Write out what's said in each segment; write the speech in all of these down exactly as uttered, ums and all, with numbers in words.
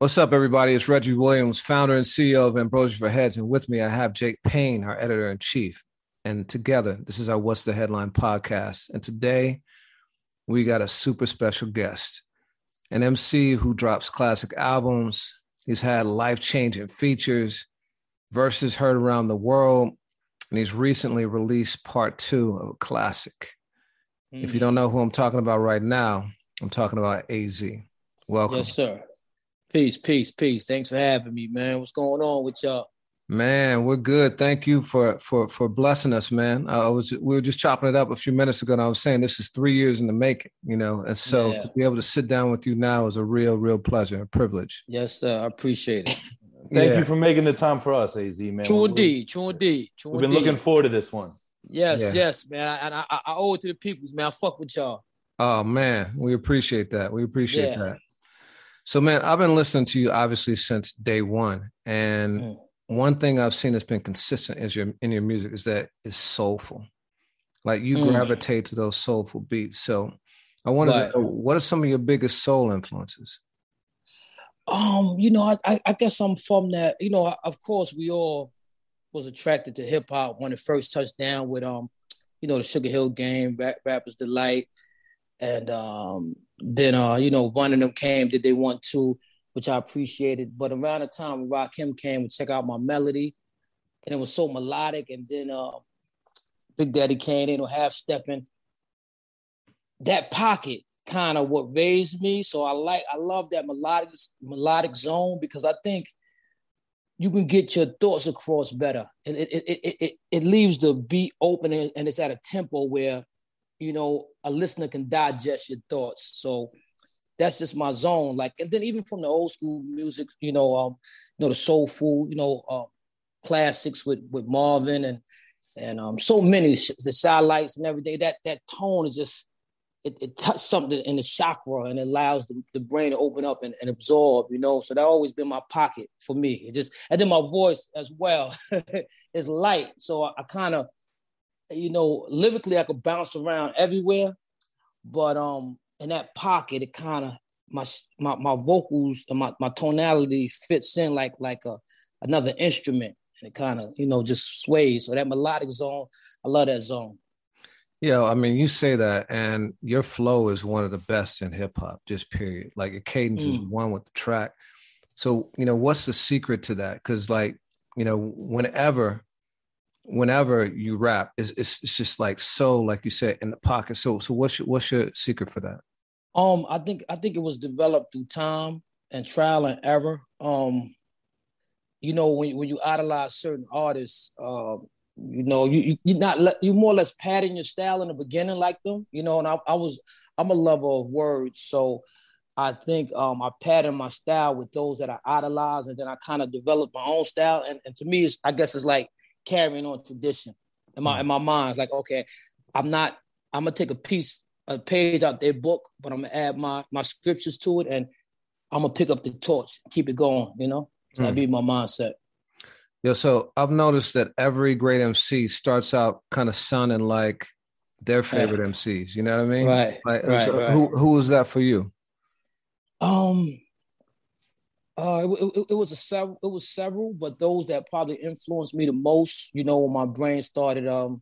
What's up, everybody? It's Reggie Williams, founder and C E O of Ambrosia for Heads. And with me, I have Jake Payne, our editor-in-chief. And together, this is our What's the Headline podcast. And today, we got a super special guest, an M C who drops classic albums. He's had life-changing features, verses heard around the world. And he's recently released part two of a classic. Mm. If you don't know who I'm talking about right now, I'm talking about A Z. Welcome. Yes, sir. Peace, peace, peace. Thanks for having me, man. What's going on with y'all? Man, we're good. Thank you for for for blessing us, man. I was we were just chopping it up a few minutes ago, and I was saying this is three years in the making, you know. And so yeah. to be able to sit down with you now is a real, real pleasure, a privilege. Yes, sir. I appreciate it. Thank yeah. you for making the time for us, A Z, man. True indeed, true indeed. True We've been indeed. looking forward to this one. Yes, yeah. yes, man. And I, I, I owe it to the peoples, man. I fuck with y'all. Oh man, we appreciate that. We appreciate yeah. that. So, man, I've been listening to you, obviously, since day one. And mm. one thing I've seen that's been consistent is your, in your music is that it's soulful. Like, you mm. gravitate to those soulful beats. So I wanted right. to know, what are some of your biggest soul influences? Um, you know, I, I guess I'm from that. You know, of course, we all was attracted to hip-hop when it first touched down with, um, you know, the Sugar Hill game, Rap, Rapper's Delight, and... um. Then, uh, you know, Run and them came, Did They Want To, which I appreciated. But around the time when Rakim came and check out my melody, and it was so melodic. And then uh, Big Daddy Kane, Ain't No Half Stepping. That pocket kind of what raised me. So I like, I love that melodic melodic zone because I think you can get your thoughts across better. And it it it it, it leaves the beat open and it's at a tempo where, you know, a listener can digest your thoughts. So that's just my zone. Like, and then even from the old school music, you know, um, you know, the soulful, you know, uh, classics with, with Marvin and, and um, so many, the Shy Lights and everything, that, that tone is just, it, it touches something in the chakra and it allows the, the brain to open up and, and absorb, you know? So that always been my pocket for me. It just, and then my voice as well is light. So I, I kind of, you know, lyrically, I could bounce around everywhere, but um, in that pocket, it kind of my my my vocals and my, my tonality fits in like like a another instrument, and it kind of, you know, just sways. So that melodic zone, I love that zone. Yeah, I mean, you say that, and your flow is one of the best in hip hop, just period. Like your cadence mm. is one with the track. So you know, what's the secret to that? Because like you know, whenever. Whenever you rap, it's, it's it's just like so, like you said, in the pocket. So so what's your, what's your secret for that? Um, I think I think it was developed through time and trial and error. Um, you know, when when you idolize certain artists, uh, you know, you you you're not you more or less padding your style in the beginning like them, you know. And I, I was I'm a lover of words, so I think um, I patterned my style with those that I idolize, and then I kind of developed my own style. And and to me, it's, I guess it's like carrying on tradition in my in my mind. It's like, okay, I'm not, I'm gonna take a piece, a page out their book, but I'm gonna add my my scriptures to it, and I'm gonna pick up the torch, keep it going. You know, so mm. that'd be my mindset. Yeah. So I've noticed that every great M C starts out kind of sounding like their favorite yeah. M Cs. You know what I mean? Right. Like, right, so right. Who who was that for you? Um. Uh, it, it, it was a several, it was several, but those that probably influenced me the most, you know, when my brain started, um,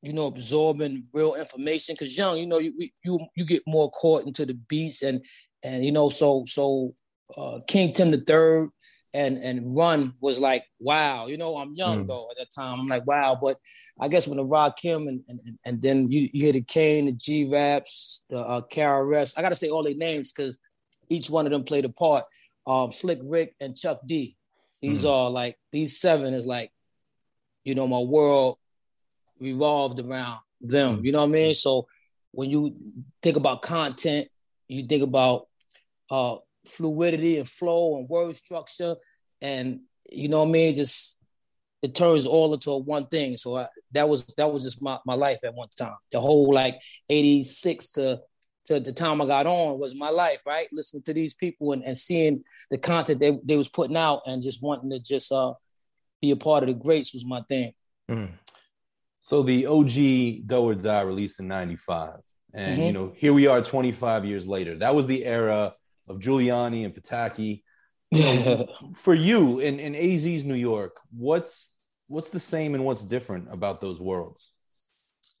you know, absorbing real information. Because young, you know, you you you get more caught into the beats and and you know, so so uh, King Tim the Third and and Run was like, wow, you know, I'm young mm. though at that time. I'm like, wow, but I guess when the Rakim and and and then you, you hear the Kane, the G Raps, the uh, K R S, I gotta say all their names because each one of them played a part. Um, Slick Rick and Chuck D. These mm-hmm. are like, these seven is like, you know, my world revolved around them. Mm-hmm. You know what I mean? So when you think about content, you think about uh, fluidity and flow and word structure. And, you know what I mean? Just, it turns all into a one thing. So I, that was that was just my, my life at one time. The whole, like, eighty-six to, to the time I got on was my life, right? Listening to these people and, and seeing the content they, they was putting out and just wanting to just uh, be a part of the greats was my thing. Mm. So the O G Do or Die released in ninety-five. And, mm-hmm. you know, here we are twenty-five years later. That was the era of Giuliani and Pataki. You know, for you in, in A Z's New York, what's what's the same and what's different about those worlds?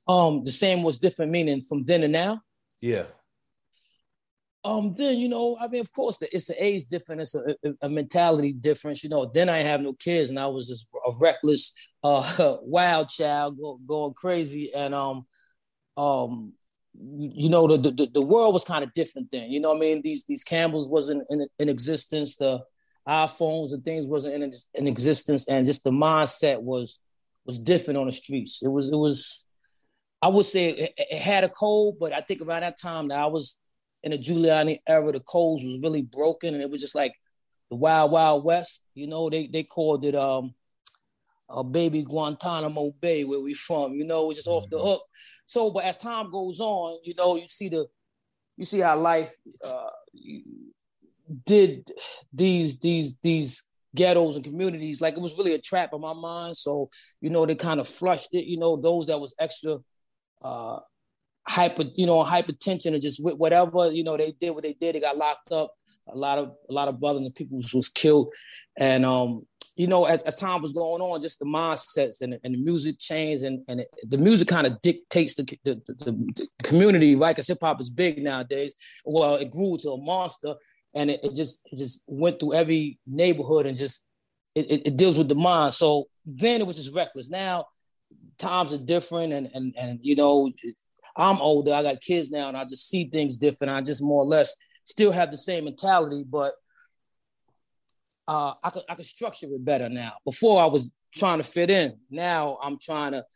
Um, the same was different, meaning from then and now? Yeah. Um, then, you know, I mean, of course, the, it's an age difference, a, a mentality difference. You know, then I didn't have no kids and I was just a reckless, uh, wild child go, going crazy. And, um, um, you know, the, the, the world was kind of different then. You know what I mean? These these Campbells wasn't in, in existence. The iPhones and things wasn't in, in existence. And just the mindset was was different on the streets. It was, it was I would say it, it had a code, but I think around that time that I was in the Giuliani era, the codes was really broken. And it was just like the Wild Wild West. You know, they they called it... um. Uh, baby Guantanamo Bay, where we from, you know, just off the hook. So, but as time goes on, you know, you see the, you see how life uh, did these these these ghettos and communities. Like, it was really a trap in my mind. So, you know, they kind of flushed it. You know, those that was extra uh, hyper, you know, hypertension or just whatever. You know, they did what they did. They got locked up. A lot of a lot of brothers and people was killed, and um. You know, as, as time was going on, just the mindsets and, and the music changed, and, and it, the music kind of dictates the the, the the community, right? Because hip hop is big nowadays. Well, it grew to a monster, and it, it just it just went through every neighborhood, and just it, it, it deals with the mind. So then it was just reckless. Now times are different, and and and you know, I'm older. I got kids now, and I just see things different. I just more or less still have the same mentality, but. Uh, I could I could structure it better now. Before I was trying to fit in. Now I'm trying to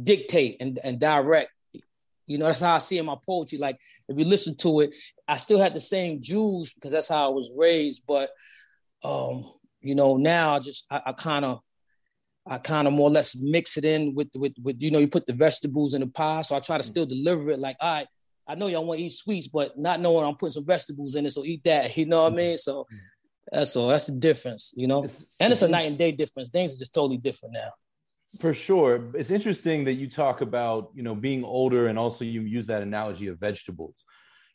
dictate and, and direct. You know, that's how I see in my poetry. Like, if you listen to it, I still had the same jewels because that's how I was raised. But um, you know, now I just I kind of I kind of more or less mix it in with with with you know, you put the vegetables in the pie. So I try to still deliver it like, all right. I know y'all want to eat sweets, but not knowing I'm putting some vegetables in it, so eat that. You know what I mean? So. That's all. That's the difference, you know? And it's a night and day difference. Things are just totally different now. For sure. It's interesting that you talk about, you know, being older, and also you use that analogy of vegetables.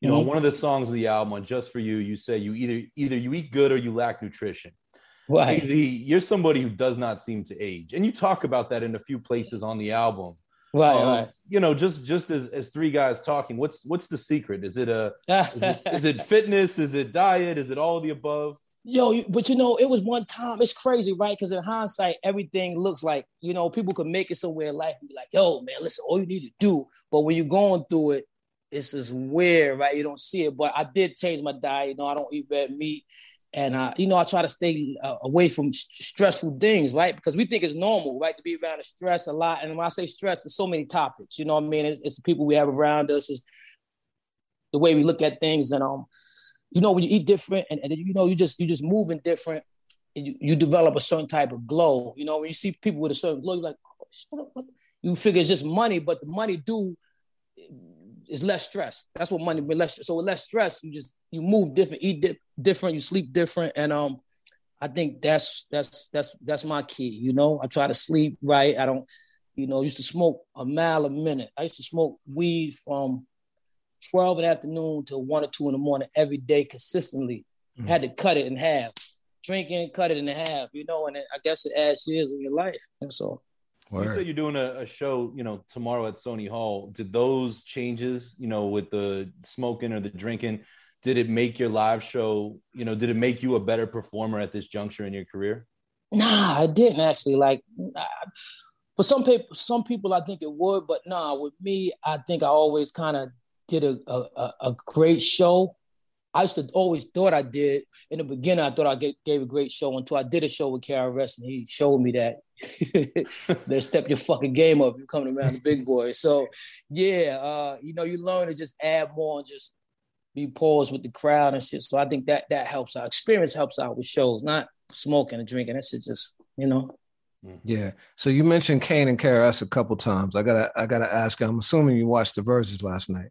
You know, mm-hmm. one of the songs of the album, on Just For You, you say you either either you eat good or you lack nutrition. Right. You're somebody who does not seem to age. And you talk about that in a few places on the album. Right, um, right. You know, just just as, as three guys talking, what's what's the secret? Is it a is it, is it fitness? Is it diet? Is it all of the above? Yo, but you know, it was one time. It's crazy, right? Because in hindsight, everything looks like, you know, people could make it somewhere in life and be like, yo, man, listen, all you need to do. But when you're going through it, it's just weird, right? You don't see it. But I did change my diet. You know, I don't eat red meat. And, I, you know, I try to stay uh, away from st- stressful things, right? Because we think it's normal, right, to be around the stress a lot. And when I say stress, it's so many topics. You know what I mean? It's, it's the people we have around us. It's the way we look at things. And, um, you know, when you eat different and, and you know, you just, you just moving different and you, you develop a certain type of glow. You know, when you see people with a certain glow, you're like, oh, shut up. You figure it's just money, but the money do is less stress. That's what money, less. So with less stress, you just, you move different, eat di- different, you sleep different. And um, I think that's, that's, that's, that's my key. You know, I try to sleep right. I don't, you know, used to smoke a mile a minute. I used to smoke weed from twelve in the afternoon till one or two in the morning every day consistently. Mm-hmm. Had to cut it in half. Drinking, cut it in half, you know, and it, I guess it adds years in your life. That's all. Word. You said you're doing a, a show, you know, tomorrow at Sony Hall. Did those changes, you know, with the smoking or the drinking, did it make your live show, you know, did it make you a better performer at this juncture in your career? Nah, it didn't actually. Like, nah. For some people, some people I think it would, but nah, with me, I think I always kind of did a, a a great show. I used to always thought I did. In the beginning, I thought I get, gave a great show until I did a show with K R S, and he showed me that. They step your fucking game up. You're coming around the big boy. So, yeah, uh, you know, you learn to just add more and just we pause with the crowd and shit. So I think that that helps our experience, helps out with shows, not smoking and drinking. That shit just, you know. Yeah. So you mentioned Kane and K R S a couple times. I gotta, I gotta ask you. I'm assuming you watched the verses last night.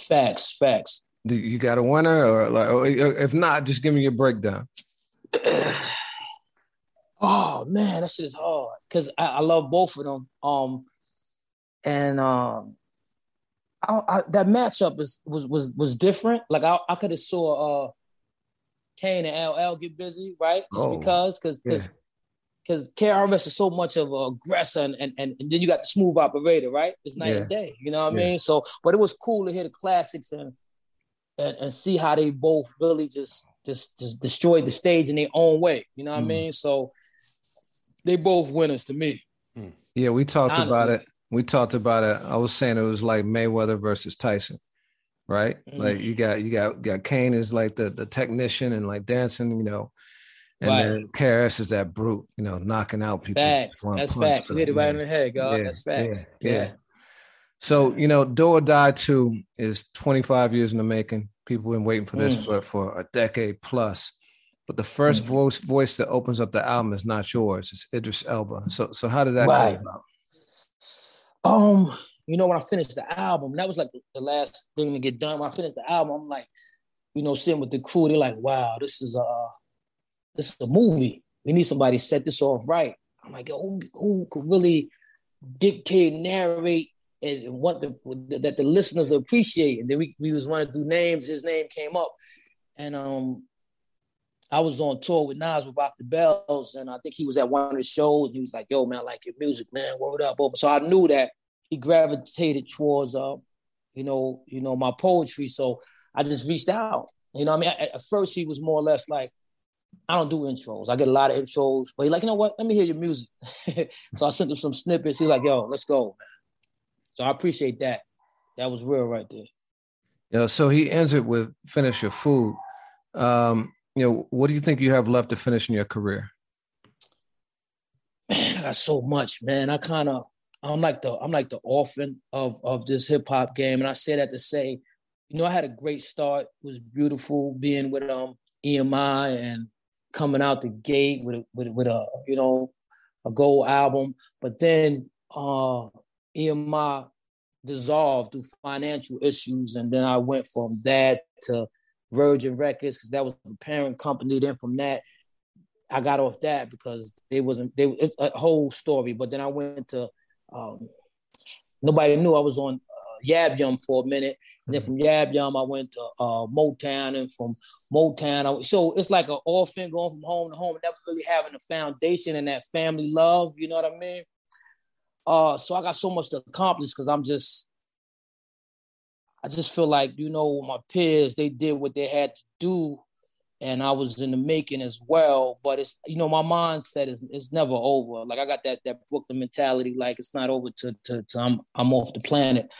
Facts, facts. Do you got a winner, or like, or if not, just give me your breakdown. Oh man, that shit is hard because I, I love both of them. Um, and um, I, I, that matchup is was was was different. Like I, I could have saw uh, Kane and L L get busy, right? Just oh, because, because, because. Yeah. Because K R S is so much of an aggressor, and, and, and then you got the smooth operator, right? It's night yeah. and day, you know what yeah. I mean? So, but it was cool to hear the classics and, and and see how they both really just just just destroyed the stage in their own way, you know what mm. I mean? So, they both winners to me. Yeah, we talked Honestly. about it. We talked about it. I was saying it was like Mayweather versus Tyson, right? Mm. Like you got you got got Kane is like the the technician and like dancing, you know. And right. then K R S is that brute, you know, knocking out people. Facts. That's facts. You hit it right in the head, God. Yeah. That's facts. Yeah. Yeah. yeah. So, you know, Do or Die two is twenty-five years in the making. People have been waiting for this mm. for, for a decade plus. But the first mm. voice voice that opens up the album is not yours. It's Idris Elba. So so how did that right. come about? Um, you know, when I finished the album, that was like the last thing to get done. When I finished the album, I'm like, you know, sitting with the crew, they're like, wow, this is a... Uh, this is a movie. We need somebody to set this off right. I'm like, yo, who, who could really dictate, narrate, and what the that the listeners appreciate? And then we, we was wanting to do names. His name came up. And um, I was on tour with Nas with Rock the Bells, and I think he was at one of the shows, and he was like, yo, man, I like your music, man. Word up. So I knew that he gravitated towards, uh, you know, you know, my poetry. So I just reached out. You know what I mean? At, at first, he was more or less like, I don't do intros. I get a lot of intros, but he's like, you know what? Let me hear your music. So I sent him some snippets. He's like, yo, let's go, man. So I appreciate that. That was real right there. Yeah. So he ends it with finish your food. Um, you know, what do you think you have left to finish in your career? Man, I got so much, man. I kind of, I'm like the, I'm like the orphan of, of this hip hop game. And I say that to say, you know, I had a great start. It was beautiful being with um E M I and coming out the gate with a, with, with a, you know, a gold album. But then uh, E M I dissolved through financial issues. And then I went from that to Virgin Records because that was the parent company. Then from that, I got off that because they wasn't, they it's a whole story. But then I went to, um, nobody knew I was on uh, Yab Yum for a minute. And then from Yab Yum, I went to uh, Motown, and from Motown. I, so it's like an orphan going from home to home, never really having a foundation and that family love, you know what I mean? Uh, so I got so much to accomplish because I'm just, I just feel like, you know, my peers, they did what they had to do, and I was in the making as well. But it's, you know, my mindset is it's never over. Like I got that that Brooklyn mentality, like it's not over till to, to, to I'm, I'm off the planet.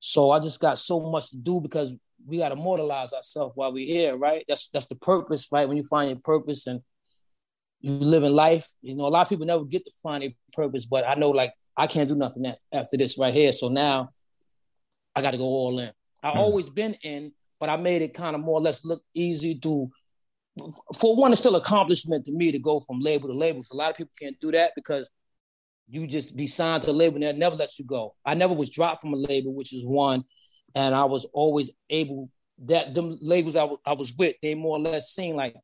So I just got so much to do because we got to immortalize ourselves while we're here, right? That's that's the purpose, right? When you find your purpose and you live in life, you know, a lot of people never get to find their purpose, but I know, like, I can't do nothing after this right here. So now I got to go all in. I've mm. always been in, but I made it kind of more or less look easy to, for one, it's still accomplishment to me to go from label to label. So a lot of people can't do that because you just be signed to a label and they'll never let you go. I never was dropped from a label, which is one, and I was always able, that them labels I, w- I was with, they more or less seem like,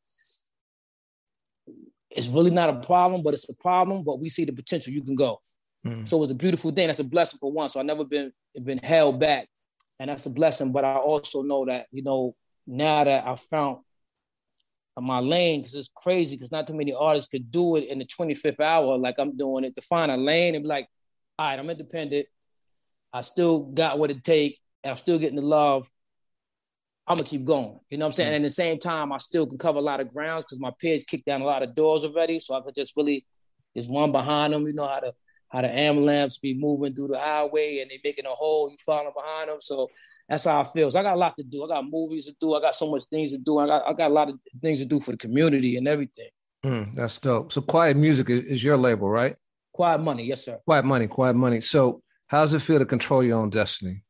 it's really not a problem, but it's a problem, but we see the potential, you can go. Mm. So it was a beautiful thing. That's a blessing for one. So I've never been, been held back, and that's a blessing. But I also know that, you know, now that I found my lane, because it's crazy, because not too many artists could do it in the twenty-fifth hour like I'm doing it, to find a lane and be like, all right, I'm independent. I still got what it takes, and I'm still getting the love. I'm going to keep going. You know what I'm saying? Mm-hmm. And at the same time, I still can cover a lot of grounds because my peers kicked down a lot of doors already, so I could just really, there's one behind them. You know how the, how the ambulance be moving through the highway and they making a hole, you following behind them. So that's how I feel. So I got a lot to do. I got movies to do. I got so much things to do. I got I got a lot of things to do for the community and everything. Mm, that's dope. So Quiet Music is, is your label, right? Quiet Money, yes, sir. Quiet Money, Quiet Money. So how does it feel to control your own destiny?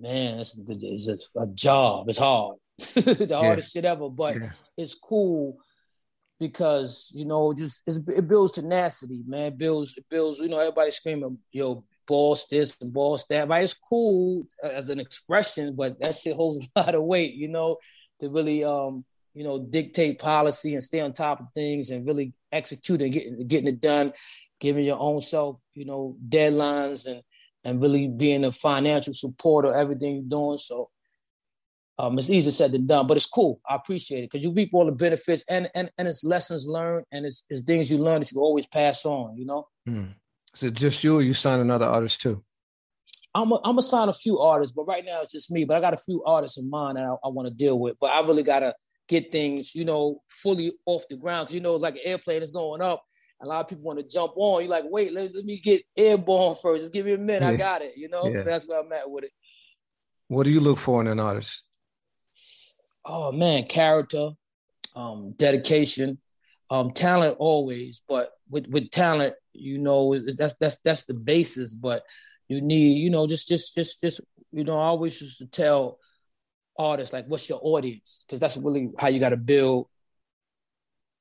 man, it's, it's a job. It's hard. The yeah. hardest shit ever, but yeah. it's cool because, you know, just it's, it builds tenacity, man. It builds, it builds, you know, everybody screaming, yo, boss this and boss that. But it's cool as an expression, but that shit holds a lot of weight, you know, to really, um, you know, dictate policy and stay on top of things and really execute and getting, getting it done, giving your own self, you know, deadlines and, and really being a financial supporter of everything you're doing. So, Um, it's easier said than done, but it's cool. I appreciate it because you reap all the benefits and, and, and it's lessons learned and it's, it's things you learn that you always pass on, you know? Mm. Is it just you or you sign another artist too? I'm going to sign a few artists, but right now it's just me. But I got a few artists in mind that I, I want to deal with, but I really got to get things, you know, fully off the ground. Cause you know, it's like an airplane is going up. A lot of people want to jump on. You're like, wait, let, let me get airborne first. Just give me a minute. Yeah. I got it. You know, yeah. So that's where I'm at with it. What do you look for in an artist? Oh, man, character, um, dedication, um, talent always. But with, with talent, you know, that's that's that's the basis. But you need, you know, just, just, just, just, you know, I always used to tell artists, like, what's your audience? Because that's really how you got to build,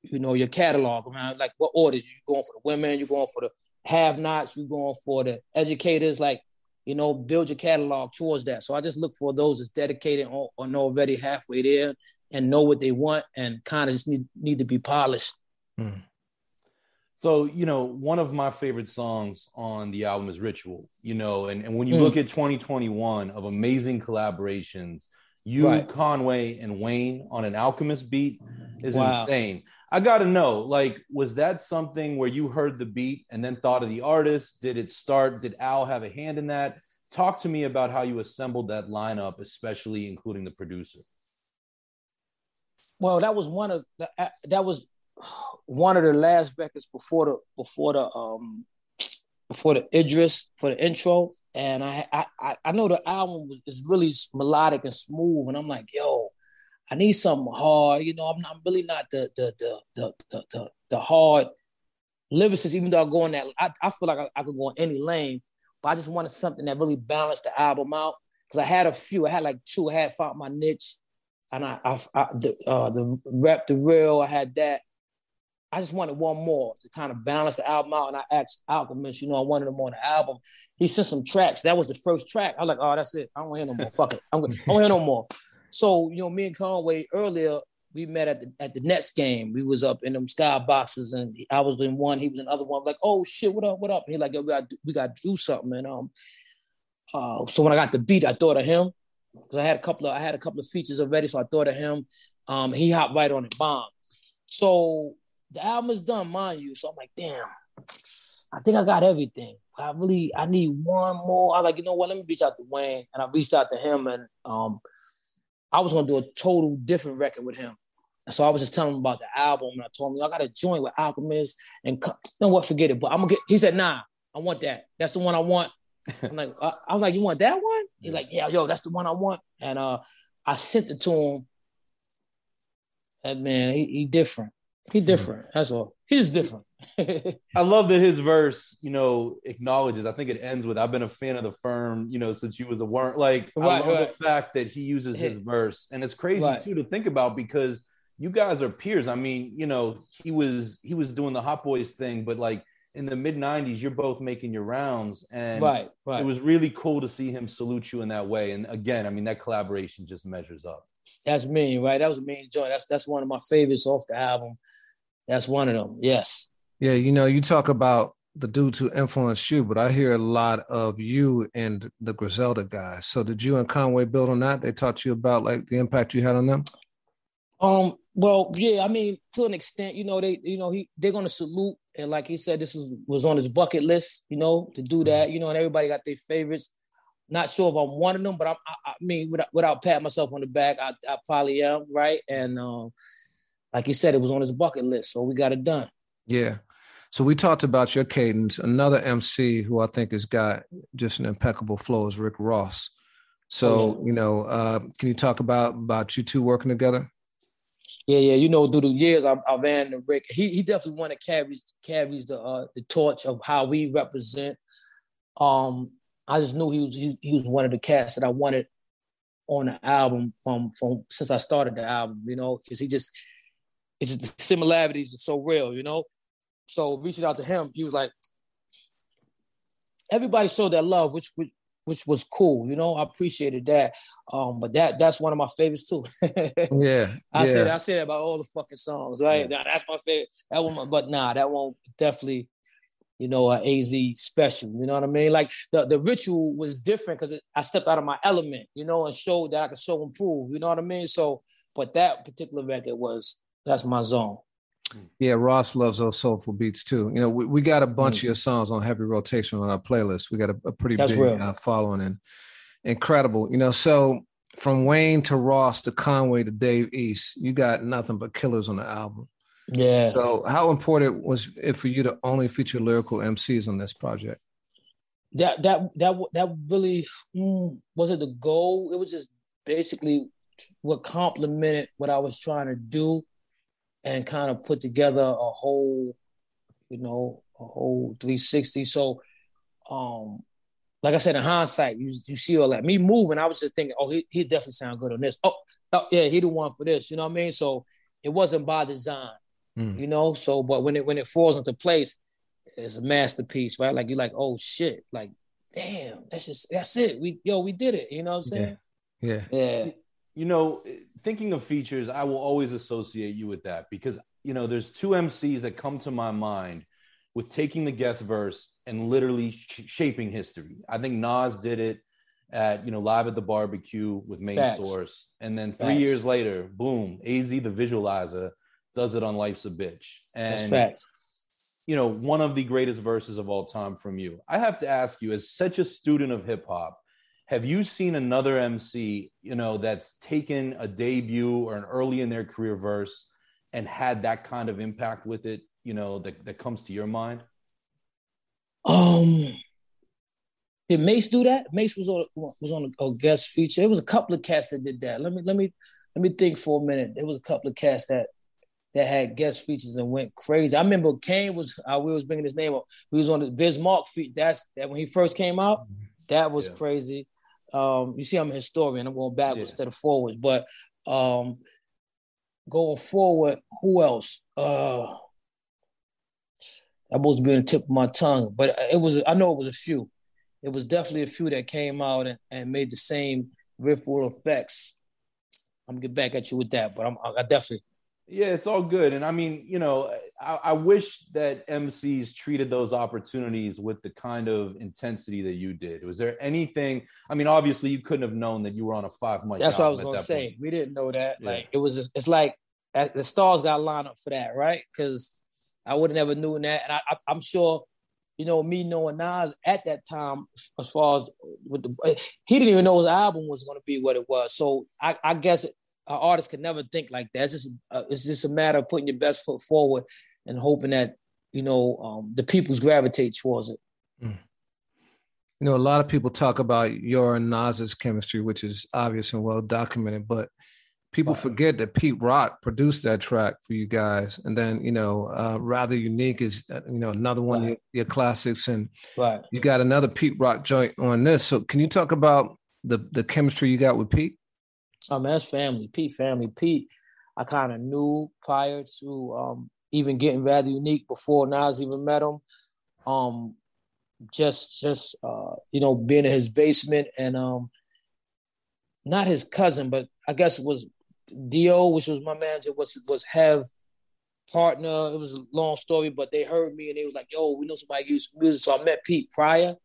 you know, your catalog around, like, what audience? You going for the women? You going for the have-nots? You going for the educators? Like, you know, build your catalog towards that. So I just look for those that's dedicated or, or already halfway there and know what they want and kind of just need, need to be polished. Mm. So, you know, one of my favorite songs on the album is Ritual, you know, and, and when you mm. look at twenty twenty-one of amazing collaborations, you, right. Conway and Wayne on an Alchemist beat is wow. insane. I got to know, like, was that something where you heard the beat and then thought of the artist? Did it start? Did Al have a hand in that? Talk to me about how you assembled that lineup, especially including the producer. Well, that was one of the, that was one of the last records before the before the um before the Idris for the intro, and I I I know the album is really melodic and smooth, and I'm like, yo. I need something hard, you know. I'm, not, I'm really not the the the the the, the, the hard lyricist, even though I go in that. I, I feel like I, I could go in any lane, but I just wanted something that really balanced the album out. Because I had a few, I had like two. I had Found My Niche, and I, I, I the uh, the Rep the Real. I had that. I just wanted one more to kind of balance the album out. And I asked Alchemist, you know, I wanted him on the album. He sent some tracks. That was the first track. I was like, oh, that's it. I don't want to hear no more. Fuck it. I'm gonna, I don't hear no more. So, you know, me and Conway earlier, we met at the at the Nets game. We was up in them sky boxes, and I was in one, he was in the other one. I'm like, oh shit, what up, what up? And he's like, yo, we got we got to do something. And um, uh, so when I got the beat, I thought of him because I had a couple of I had a couple of features already, so I thought of him. Um, he hopped right on it, bomb. So the album is done, mind you. So I'm like, damn, I think I got everything. I really I need one more. I was like, you know what? Let me reach out to Wayne, and I reached out to him, and um. I was going to do a total different record with him. And so I was just telling him about the album. And I told him, I got to join with Alchemist. And co- you know what? Forget it. But I'm going to get, he said, nah, I want that. That's the one I want. I'm like, I, I was like, you want that one? He's like, yeah, yo, that's the one I want. And uh, I sent it to him. And man, he, he different. He different. That's all. He's different. I love that his verse, you know, acknowledges, I think it ends with, I've been a fan of The Firm, you know, since you was a worm. Like, right, I love right. the fact that he uses his verse. And it's crazy, right. too, to think about because you guys are peers. I mean, you know, he was he was doing the Hot Boys thing, but, like, in the mid-nineties, you're both making your rounds. And right, right. it was really cool to see him salute you in that way. And, again, I mean, that collaboration just measures up. That's me, right? That was me and Joy. That's, that's one of my favorites off the album. That's one of them. Yes. Yeah. You know, you talk about the dudes who influenced you, but I hear a lot of you and the Griselda guys. So did you and Conway build on that? They taught you about like the impact you had on them. Um. Well, yeah, I mean, to an extent, you know, they, you know, he, they're going to salute. And like he said, this was, was on his bucket list, you know, to do that, you know, and everybody got their favorites. Not sure if I'm one of them, but I'm, I, I mean, without, without patting myself on the back, I, I probably am. Right. And, um, like you said, it was on his bucket list, so we got it done. Yeah. So we talked about your cadence. Another M C who I think has got just an impeccable flow is Rick Ross. So, mm-hmm. you know, uh, can you talk about, about you two working together? Yeah, yeah. You know, through the years, I, I ran to Rick. He he definitely one that carries carries the uh, the torch of how we represent. Um, I just knew he was he, he was one of the cats that I wanted on the album from from since I started the album, you know, because he just it's just the similarities are so real, you know. So reaching out to him, he was like, everybody showed their love, which which, which was cool, you know. I appreciated that, um, but that that's one of my favorites too. yeah, I yeah. said I said about all the fucking songs, right? Yeah. That's my favorite. That one, but nah, that one definitely. You know, a A Z special, you know what I mean? Like, the, the ritual was different because I stepped out of my element, you know, and showed that I could show and prove, you know what I mean? So, but that particular record was, that's my zone. Yeah, Ross loves those soulful beats too. You know, we, we got a bunch mm. of your songs on heavy rotation on our playlist. We got a, a pretty that's big uh, following and incredible, you know? So from Wayne to Ross to Conway to Dave East, you got nothing but killers on the album. Yeah. So how important was it for you to only feature lyrical M Cs on this project? That that that that really mm, wasn't the goal. It was just basically what complemented what I was trying to do and kind of put together a whole, you know, a whole three sixty. So um like I said, in hindsight, you you see all that. Me moving, I was just thinking, oh, he he definitely sound good on this. Oh, oh yeah, he the one for this, you know what I mean? So it wasn't by design. You know, so but when it when it falls into place, it's a masterpiece, right? Like you're like, oh shit, like damn, that's just that's it. We yo, we did it. You know what I'm saying? Yeah, yeah. yeah. You know, thinking of features, I will always associate you with that because you know there's two M Cs that come to my mind with taking the guest verse and literally sh- shaping history. I think Nas did it at you know Live at the Barbecue with Main Facts. Source, and then three Facts. years later, boom, A Z the Visualizer does it on Life's a Bitch. And, That's you know, one of the greatest verses of all time from you. I have to ask you, as such a student of hip hop, have you seen another M C, you know, that's taken a debut or an early in their career verse and had that kind of impact with it, you know, that, that comes to your mind? Um, did Mase do that? Mase was on was on a, a guest feature. It was a couple of cats that did that. Let me let me let me think for a minute. There was a couple of cats that that had guest features and went crazy. I remember Kane was, I uh, we was bringing his name up. We was on the Bismarck feat. That's that when he first came out, that was yeah. crazy. Um, you see, I'm a historian. I'm going backwards yeah. instead of forwards, but um, going forward, who else? Uh, that must be on the tip of my tongue, but it was, I know it was a few. It was definitely a few that came out and, and made the same riffle effects. I'm gonna get back at you with that, but I'm, I definitely, yeah, it's all good. And I mean, you know, I, I wish that M Cs treated those opportunities with the kind of intensity that you did. Was there anything, I mean, obviously you couldn't have known that you were on a five mic. That's what I was going to say. Point. We didn't know that. Yeah. Like it was, just, it's like uh, the stars got lined up for that. Right. Cause I would have never knew that. And I, I, I'm sure, you know, me knowing Nas at that time, as far as with the, he didn't even know his album was going to be what it was. So I, I guess it, an artist could never think like that. It's just, uh, it's just a matter of putting your best foot forward and hoping that, you know, um, the people's gravitate towards it. Mm. You know, a lot of people talk about your and Nas's chemistry, which is obvious and well-documented, but people wow. forget that Pete Rock produced that track for you guys. And then, you know, uh, Rather Unique is, uh, you know, another one right. of your classics. And right. you got another Pete Rock joint on this. So can you talk about the the chemistry you got with Pete? Um, that's family, Pete family. Pete, I kind of knew prior to um, even getting Rather Unique before Nas even met him. Um, just, just uh, you know, being in his basement and um, not his cousin, but I guess it was D O, which was my manager, was was Hev partner. It was a long story, but they heard me and they was like, "Yo, we know somebody gives music." So I met Pete prior.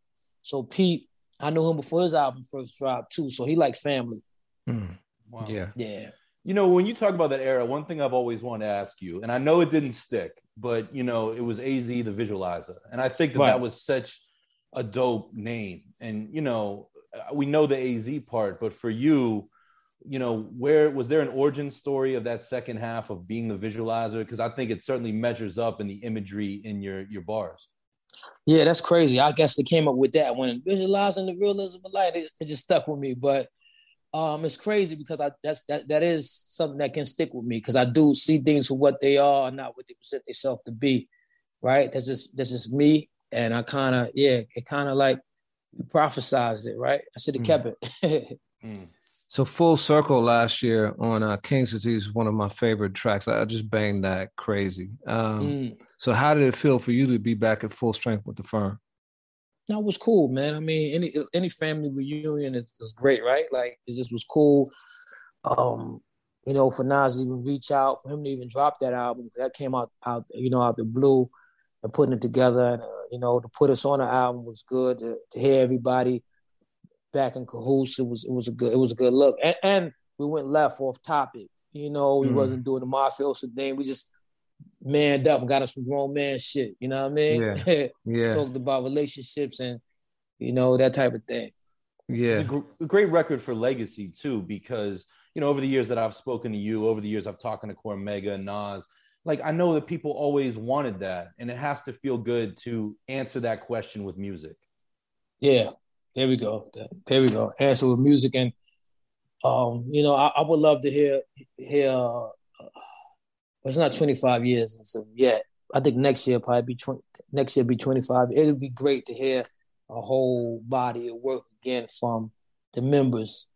So Pete, I knew him before his album first dropped too. So he like family. Mm. Wow. Yeah. Yeah. You know, when you talk about that era, one thing I've always wanted to ask you, and I know it didn't stick, but you know, it was A Z the Visualizer. And I think that right. that was such a dope name. And, you know, we know the A Z part, but for you, you know, where was there an origin story of that second half of being the Visualizer? Because I think it certainly measures up in the imagery in your, your bars. Yeah, that's crazy. I guess they came up with that when visualizing the realism of light, it, it just stuck with me. But Um, it's crazy because I that's that that is something that can stick with me because I do see things for what they are and not what they present themselves to be, right? That's just that's just me, and I kind of yeah, it kind of like you prophesized it, right? I should have mm. kept it. mm. So Full Circle last year on uh, King City is one of my favorite tracks. I, I just banged that crazy. Um, mm. So how did it feel for you to be back at full strength with the firm? No, it was cool, man. I mean, any any family reunion is, is great, right? Like, it just was cool. Um, you know, for Nas to even reach out, for him to even drop that album, that came out, out you know, out the blue, and putting it together, and, uh, you know, to put us on the album was good. To, to hear everybody back in cahoots, it was it was a good it was a good look. And, and we went left off topic. You know, we mm. wasn't doing the mafia thing. We just manned up and got us some grown man shit. You know what I mean? Yeah. yeah. Talked about relationships and, you know, that type of thing. Yeah. It's a gr- great record for legacy too, because, you know, over the years that I've spoken to you, over the years I've talked to Cormega and Nas, like, I know that people always wanted that, and it has to feel good to answer that question with music. Yeah. There we go. There we go. Answer with music. And, um, you know, I, I would love to hear, hear, uh, it's not twenty-five years and so yet. I think next year probably be twenty. Next year be twenty-five. It'll be great to hear a whole body of work again from the members.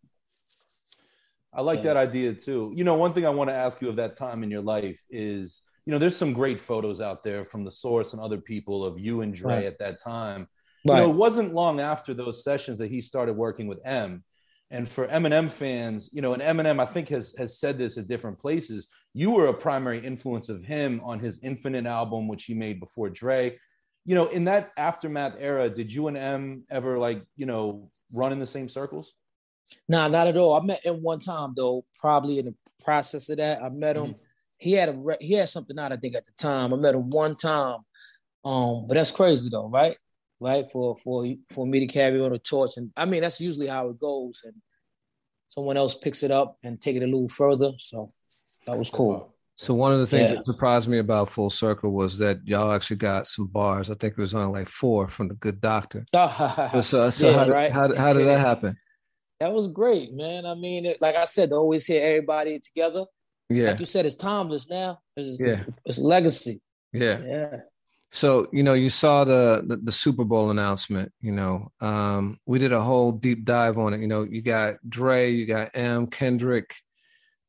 I like yeah. that idea too. You know, one thing I want to ask you of that time in your life is, you know, there's some great photos out there from The Source and other people of you and Dre right. at that time. Right. You know, it wasn't long after those sessions that he started working with M. And for Eminem fans, you know, and Eminem, I think, has has said this at different places, you were a primary influence of him on his Infinite album, which he made before Dre. You know, in that aftermath era, did you and M ever, like, you know, run in the same circles? Nah, not at all. I met him one time, though, probably in the process of that. I met him. Mm-hmm. He had a he had something out, I think, at the time. I met him one time. Um, but that's crazy, though, right? Right, for for for me to carry on a torch, and I mean that's usually how it goes, and someone else picks it up and take it a little further. So that was cool. So one of the things yeah. that surprised me about Full Circle was that y'all actually got some bars. I think it was only like four from The Good Doctor. so so, so yeah, how, right? how, how did that happen? That was great, man. I mean, it, like I said, to always hear everybody together. Yeah, like you said, it's timeless now. It's, yeah. it's, it's legacy. Yeah, yeah. So, you know, you saw the, the, the Super Bowl announcement, you know, um, we did a whole deep dive on it. You know, you got Dre, you got M, Kendrick,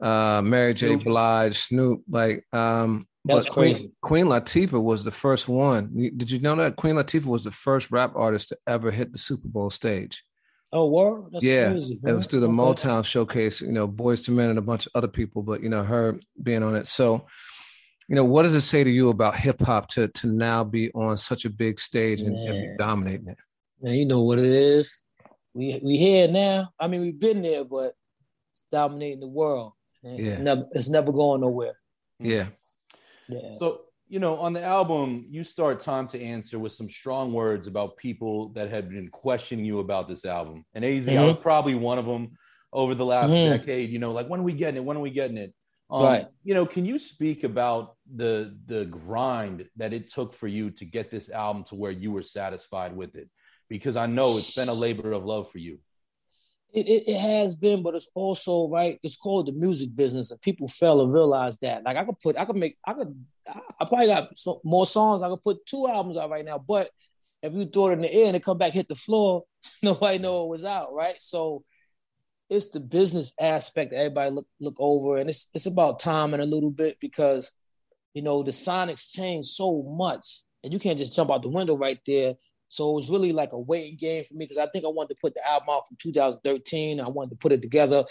uh, Mary Snoop. J. Blige, Snoop, like, um, that's but crazy. Queen, Queen Latifah was the first one. Did you know that Queen Latifah was the first rap artist to ever hit the Super Bowl stage? Oh, wow. That's yeah. Crazy, it was through the okay. Motown showcase, you know, Boyz two Men and a bunch of other people, but, you know, her being on it. So, you know, what does it say to you about hip hop to, to now be on such a big stage and, and be dominating it? Man, you know what it is. We we here now. I mean, we've been there, but it's dominating the world. And yeah. It's never it's never going nowhere. Yeah. yeah. So, you know, on the album, you start Time to Answer with some strong words about people that had been questioning you about this album. And A Z, mm-hmm. I was probably one of them over the last mm-hmm. decade, you know, like, when are we getting it? When are we getting it? Um, right. You know, can you speak about the the grind that it took for you to get this album to where you were satisfied with it? Because I know it's been a labor of love for you. It, it, it has been, but it's also right. It's called the music business, and people fail to realize that. Like I could put, I could make, I could, I probably got so, more songs. I could put two albums out right now, but if you throw it in the air and it come back hit the floor, nobody know it was out, right? So. It's the business aspect that everybody look look over, and it's it's about timing a little bit because, you know, the sonics change so much, and you can't just jump out the window right there. So it was really like a waiting game for me because I think I wanted to put the album out from two thousand thirteen. I wanted to put it together,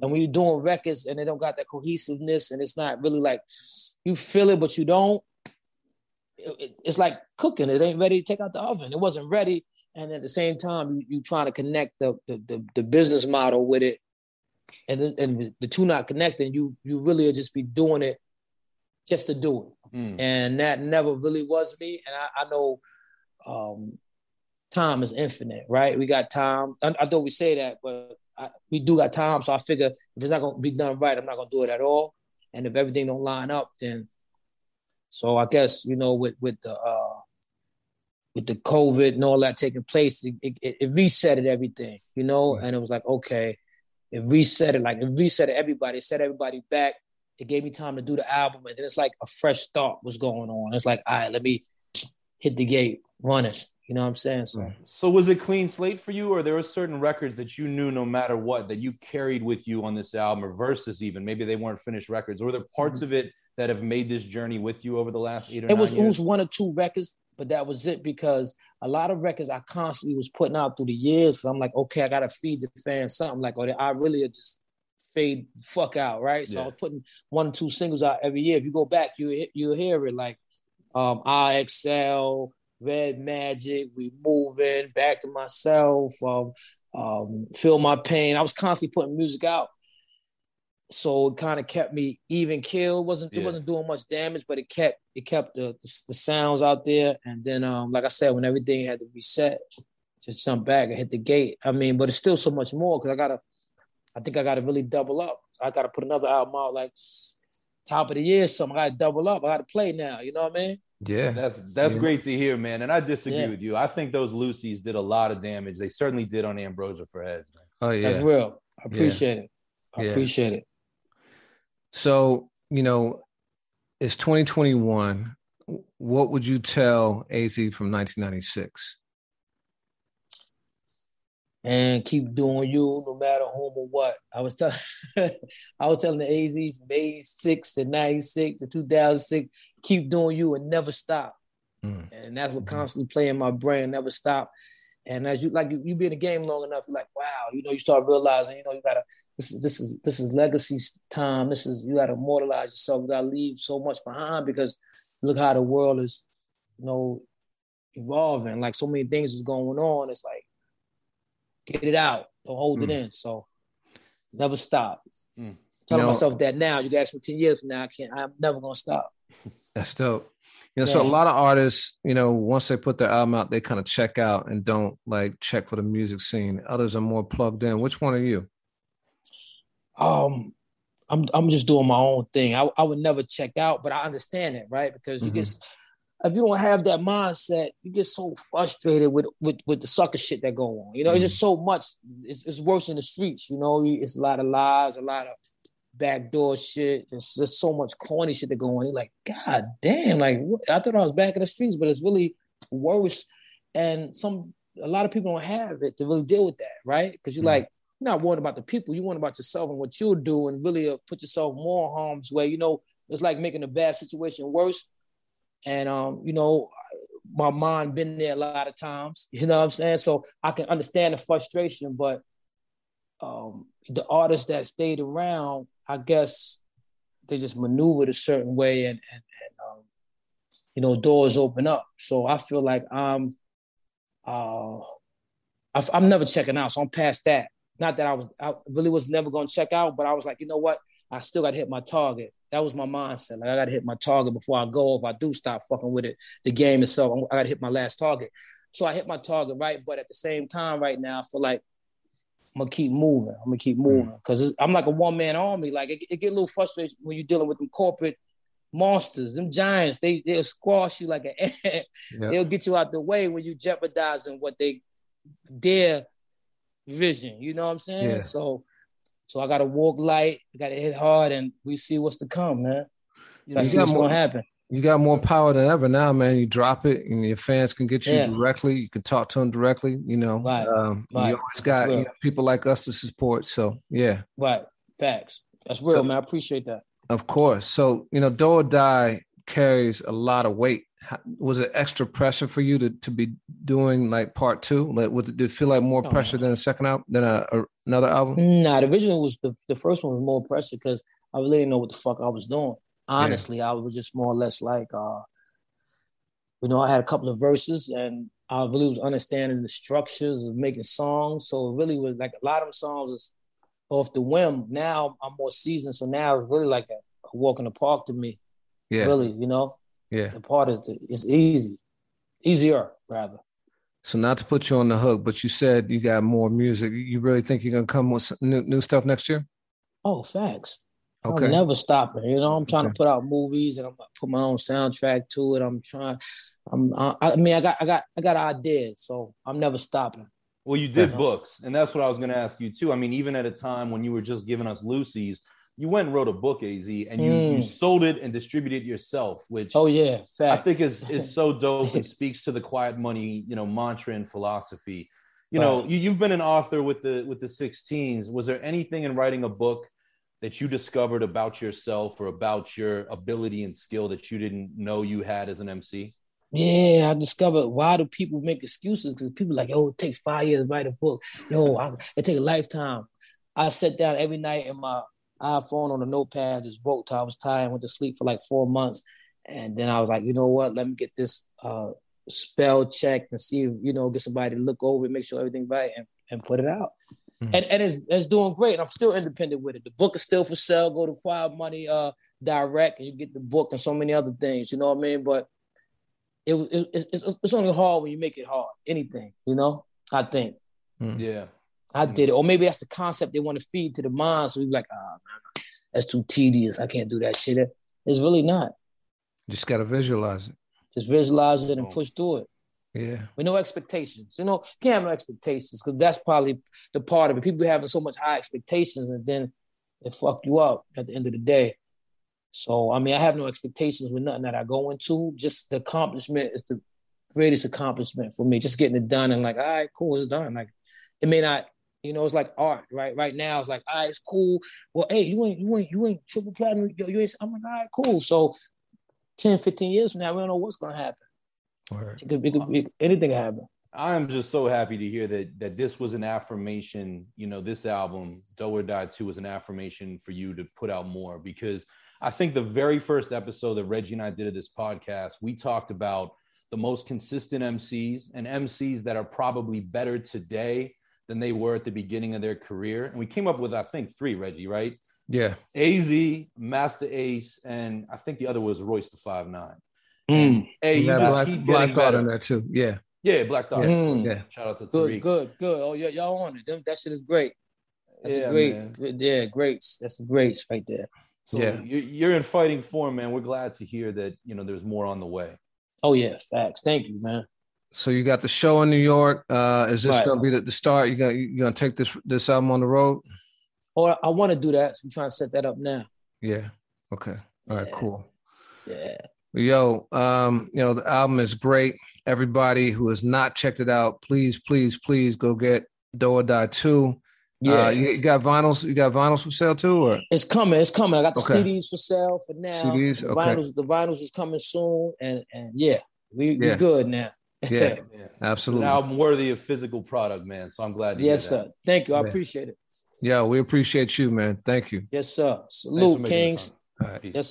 and when you're doing records and they don't got that cohesiveness, and it's not really like you feel it, but you don't. It, it, it's like cooking; it ain't ready to take out the oven. It wasn't ready. And at the same time, you, you trying to connect the, the the the business model with it, and and the two not connecting, you you really just be doing it just to do it, mm. and that never really was me. And I, I know um, time is infinite, right? We got time. I, I thought we say that, but I, we do got time. So I figure if it's not gonna be done right, I'm not gonna do it at all. And if everything don't line up, then so I guess you know with with the. Uh, With the COVID and all that taking place, it, it, it resetted everything, you know? Right. And it was like, okay, it reset it. Like, it reset everybody. It set everybody back. It gave me time to do the album. And then it's like a fresh start was going on. It's like, all right, let me hit the gate. running. You know what I'm saying? So, so was it clean slate for you, or there were certain records that you knew no matter what that you carried with you on this album, or verses even? Maybe they weren't finished records. Or were there parts mm-hmm. of it that have made this journey with you over the last eight or it nine was, years? It was one or two records, but that was it, because a lot of records I constantly was putting out through the years. So I'm like, okay, I got to feed the fans something. Like, or I really just fade the fuck out, right? So yeah. I was putting one or two singles out every year. If you go back, you, you'll hear it. Like, um, I Excel, Red Magic, We Moving, Back to Myself, um, um, Feel My Pain. I was constantly putting music out. So it kind of kept me even keel. wasn't yeah. It wasn't doing much damage, but it kept it kept the, the the sounds out there. And then, um, like I said, when everything had to reset, just jump back and hit the gate. I mean, but it's still so much more, because I gotta. I think I gotta really double up. I gotta put another album out, like top of the year. Something I gotta double up. I gotta play now. You know what I mean? Yeah, that's that's yeah. great to hear, man. And I disagree yeah. with you. I think those Lucies did a lot of damage. They certainly did on Ambrosia for Heads, man. Oh yeah, that's real. I appreciate yeah. it. I yeah. appreciate it. So, you know, it's twenty twenty-one. What would you tell A Z from nineteen ninety-six? And keep doing you, no matter whom or what. I was telling, I was telling the A Z from eighty-six to ninety-six to two thousand six, keep doing you and never stop. Mm. And that's what mm-hmm. constantly playing in my brain, never stop. And as you like, you, you be in the game long enough, you're like, wow, you know, you start realizing, you know, you gotta. This is this is this is legacy time. This is you gotta immortalize yourself. You gotta leave so much behind, because look how the world is, you know, evolving. Like, so many things is going on. It's like, get it out. Don't hold mm. it in. So never stop. Mm. Telling you know, myself that now. You can ask me ten years from now. I can't. I'm never gonna stop. That's dope. You know, yeah. so a lot of artists, you know, once they put their album out, they kind of check out and don't like check for the music scene. Others are more plugged in. Which one are you? Um, I'm I'm just doing my own thing. I I would never check out, but I understand it, right? Because you mm-hmm. get, if you don't have that mindset, you get so frustrated with with, with the sucker shit that go on. You know, mm-hmm. it's just so much. It's it's worse in the streets. You know, it's a lot of lies, a lot of backdoor shit. There's just so much corny shit that go on. You're like, God damn! Like, I thought I was back in the streets, but it's really worse. And some a lot of people don't have it to really deal with that, right? Because you're mm-hmm. like. You're not worried about the people. You worried about yourself and what you'll do, and really uh, put yourself more in harm's way. You know, it's like making a bad situation worse. And, um, you know, my mind been there a lot of times, you know what I'm saying? So I can understand the frustration, but um, the artists that stayed around, I guess they just maneuvered a certain way, and, and, and um, you know, doors open up. So I feel like I'm, uh, I, I'm never checking out. So I'm past that. Not that I was, I really was never going to check out, but I was like, you know what? I still got to hit my target. That was my mindset. Like, I got to hit my target before I go. If I do stop fucking with it, the game itself, I got to hit my last target. So I hit my target, right? But at the same time, right now, I feel like I'm going to keep moving. I'm going to keep moving because I'm like a one-man army. Like, it, it get a little frustrating when you're dealing with them corporate monsters, them giants. They, they'll squash you like an ant. Yep. They'll get you out the way when you're jeopardizing what they dare. Vision, you know what I'm saying? Yeah. So, so I gotta walk light, I gotta hit hard, and we see what's to come, man. You know, see what's more, gonna happen. You got more power than ever now, man. You drop it, and your fans can get you yeah. directly. You can talk to them directly. You know, right. Um, right. You always got you know, people like us to support. So, yeah, right. Facts. That's real, so, man. I appreciate that. Of course. So, you know, Do or Die carries a lot of weight. How, was it extra pressure for you to, to be doing like part two? Like, was it, did it feel like more pressure than a second album, than a, a, another album? Nah, the original was the, the first one was more pressure because I really didn't know what the fuck I was doing. Honestly, yeah. I was just more or less like, uh, you know, I had a couple of verses and I really was understanding the structures of making songs. So it really was like a lot of them songs is off the whim. Now I'm more seasoned, so now it's really like a, a walk in the park to me. Yeah. Really, you know. Yeah. The part is the, it's easy. Easier, rather. So not to put you on the hook, but you said you got more music. You really think you're going to come with some new, new stuff next year? Oh, facts. Okay. I'm never stopping. You know, I'm trying okay. to put out movies and I'm going to put my own soundtrack to it. I'm trying. I'm, I, I mean, I got I got, I got ideas, so I'm never stopping. Well, you did uh-huh. books, and that's what I was going to ask you, too. I mean, even at a time when you were just giving us Lucy's, you went and wrote a book, A Z, and you, mm. you sold it and distributed it yourself, which oh yeah, facts. I think is is so dope and speaks to the Quiet Money, you know, mantra and philosophy. You right. know, you, you've been an author with the with the sixteens. Was there anything in writing a book that you discovered about yourself or about your ability and skill that you didn't know you had as an M C? Yeah, I discovered why do people make excuses? Because people are like, oh, it takes five years to write a book. Yo, I, it takes a lifetime. I sat down every night in my iPhone on a notepad, just wrote till I was tired, went to sleep for like four months. And then I was like, you know what? Let me get this uh, spell checked and see, if, you know, get somebody to look over it, make sure everything's right, and, and put it out. Mm-hmm. And and it's, it's doing great. I'm still independent with it. The book is still for sale. Go to Quiet Money uh, Direct and you get the book and so many other things. You know what I mean? But it, it it's, it's only hard when you make it hard. Anything, you know, I think. Mm-hmm. Yeah. I did it. Or maybe that's the concept they want to feed to the mind. So we're like, ah, oh, man, that's too tedious. I can't do that shit. It's really not. Just got to visualize it. Just visualize it and push through it. Yeah. With no expectations. You know, you can't have no expectations because that's probably the part of it. People having so much high expectations and then it fuck you up at the end of the day. So, I mean, I have no expectations with nothing that I go into. Just the accomplishment is the greatest accomplishment for me. Just getting it done and like, all right, cool, it's done. Like, it may not. You know, it's like art, right? Right now, it's like, all right, it's cool. Well, hey, you ain't, you ain't, you ain't triple platinum. You, you ain't. I'm like, all right, cool. So, ten, fifteen years from now, we don't know what's gonna happen. Right. It could, it could, it, anything could happen. I am just so happy to hear that that this was an affirmation. You know, this album, Do or Die two, was an affirmation for you to put out more, because I think the very first episode that Reggie and I did of this podcast, we talked about the most consistent M Cs and M Cs that are probably better today than they were at the beginning of their career. And we came up with, I think, three, Reggie, right? Yeah. A Z, Master Ace, and I think the other was Royce the five nine. Mm. Hey, you just Black, keep Black Thought on that too. Yeah. Yeah, Black Thought. Mm. Yeah. Shout out to Tariq. Good, good, good. Oh, yeah, y'all on it. Them, that shit is great. That's yeah, great. Good, yeah, greats. That's the greats right there. So yeah. You're in fighting form, man. We're glad to hear that, you know, there's more on the way. Oh, yeah. Facts. Thank you, man. So you got the show in New York. Uh, is this right. gonna be the, the start? You got you gonna take this this album on the road? Or I want to do that. So we're trying to set that up now. Yeah. Okay. All right. Yeah. Cool. Yeah. Yo, um, you know the album is great. Everybody who has not checked it out, please, please, please go get Do or Die two. Yeah. Uh, you, you got vinyls. You got vinyls for sale too, or it's coming. It's coming. I got the okay. C Ds for sale for now. C Ds. The okay. Vinyls, the vinyls is coming soon, and and yeah, we we yeah. good now. Yeah, yeah, absolutely. Now I'm worthy of physical product, man. So I'm glad to yes, hear that. Yes, sir. Thank you. I yeah. appreciate it. Yeah, we appreciate you, man. Thank you. Yes, sir. Salute, Kings. All right. Yes, sir.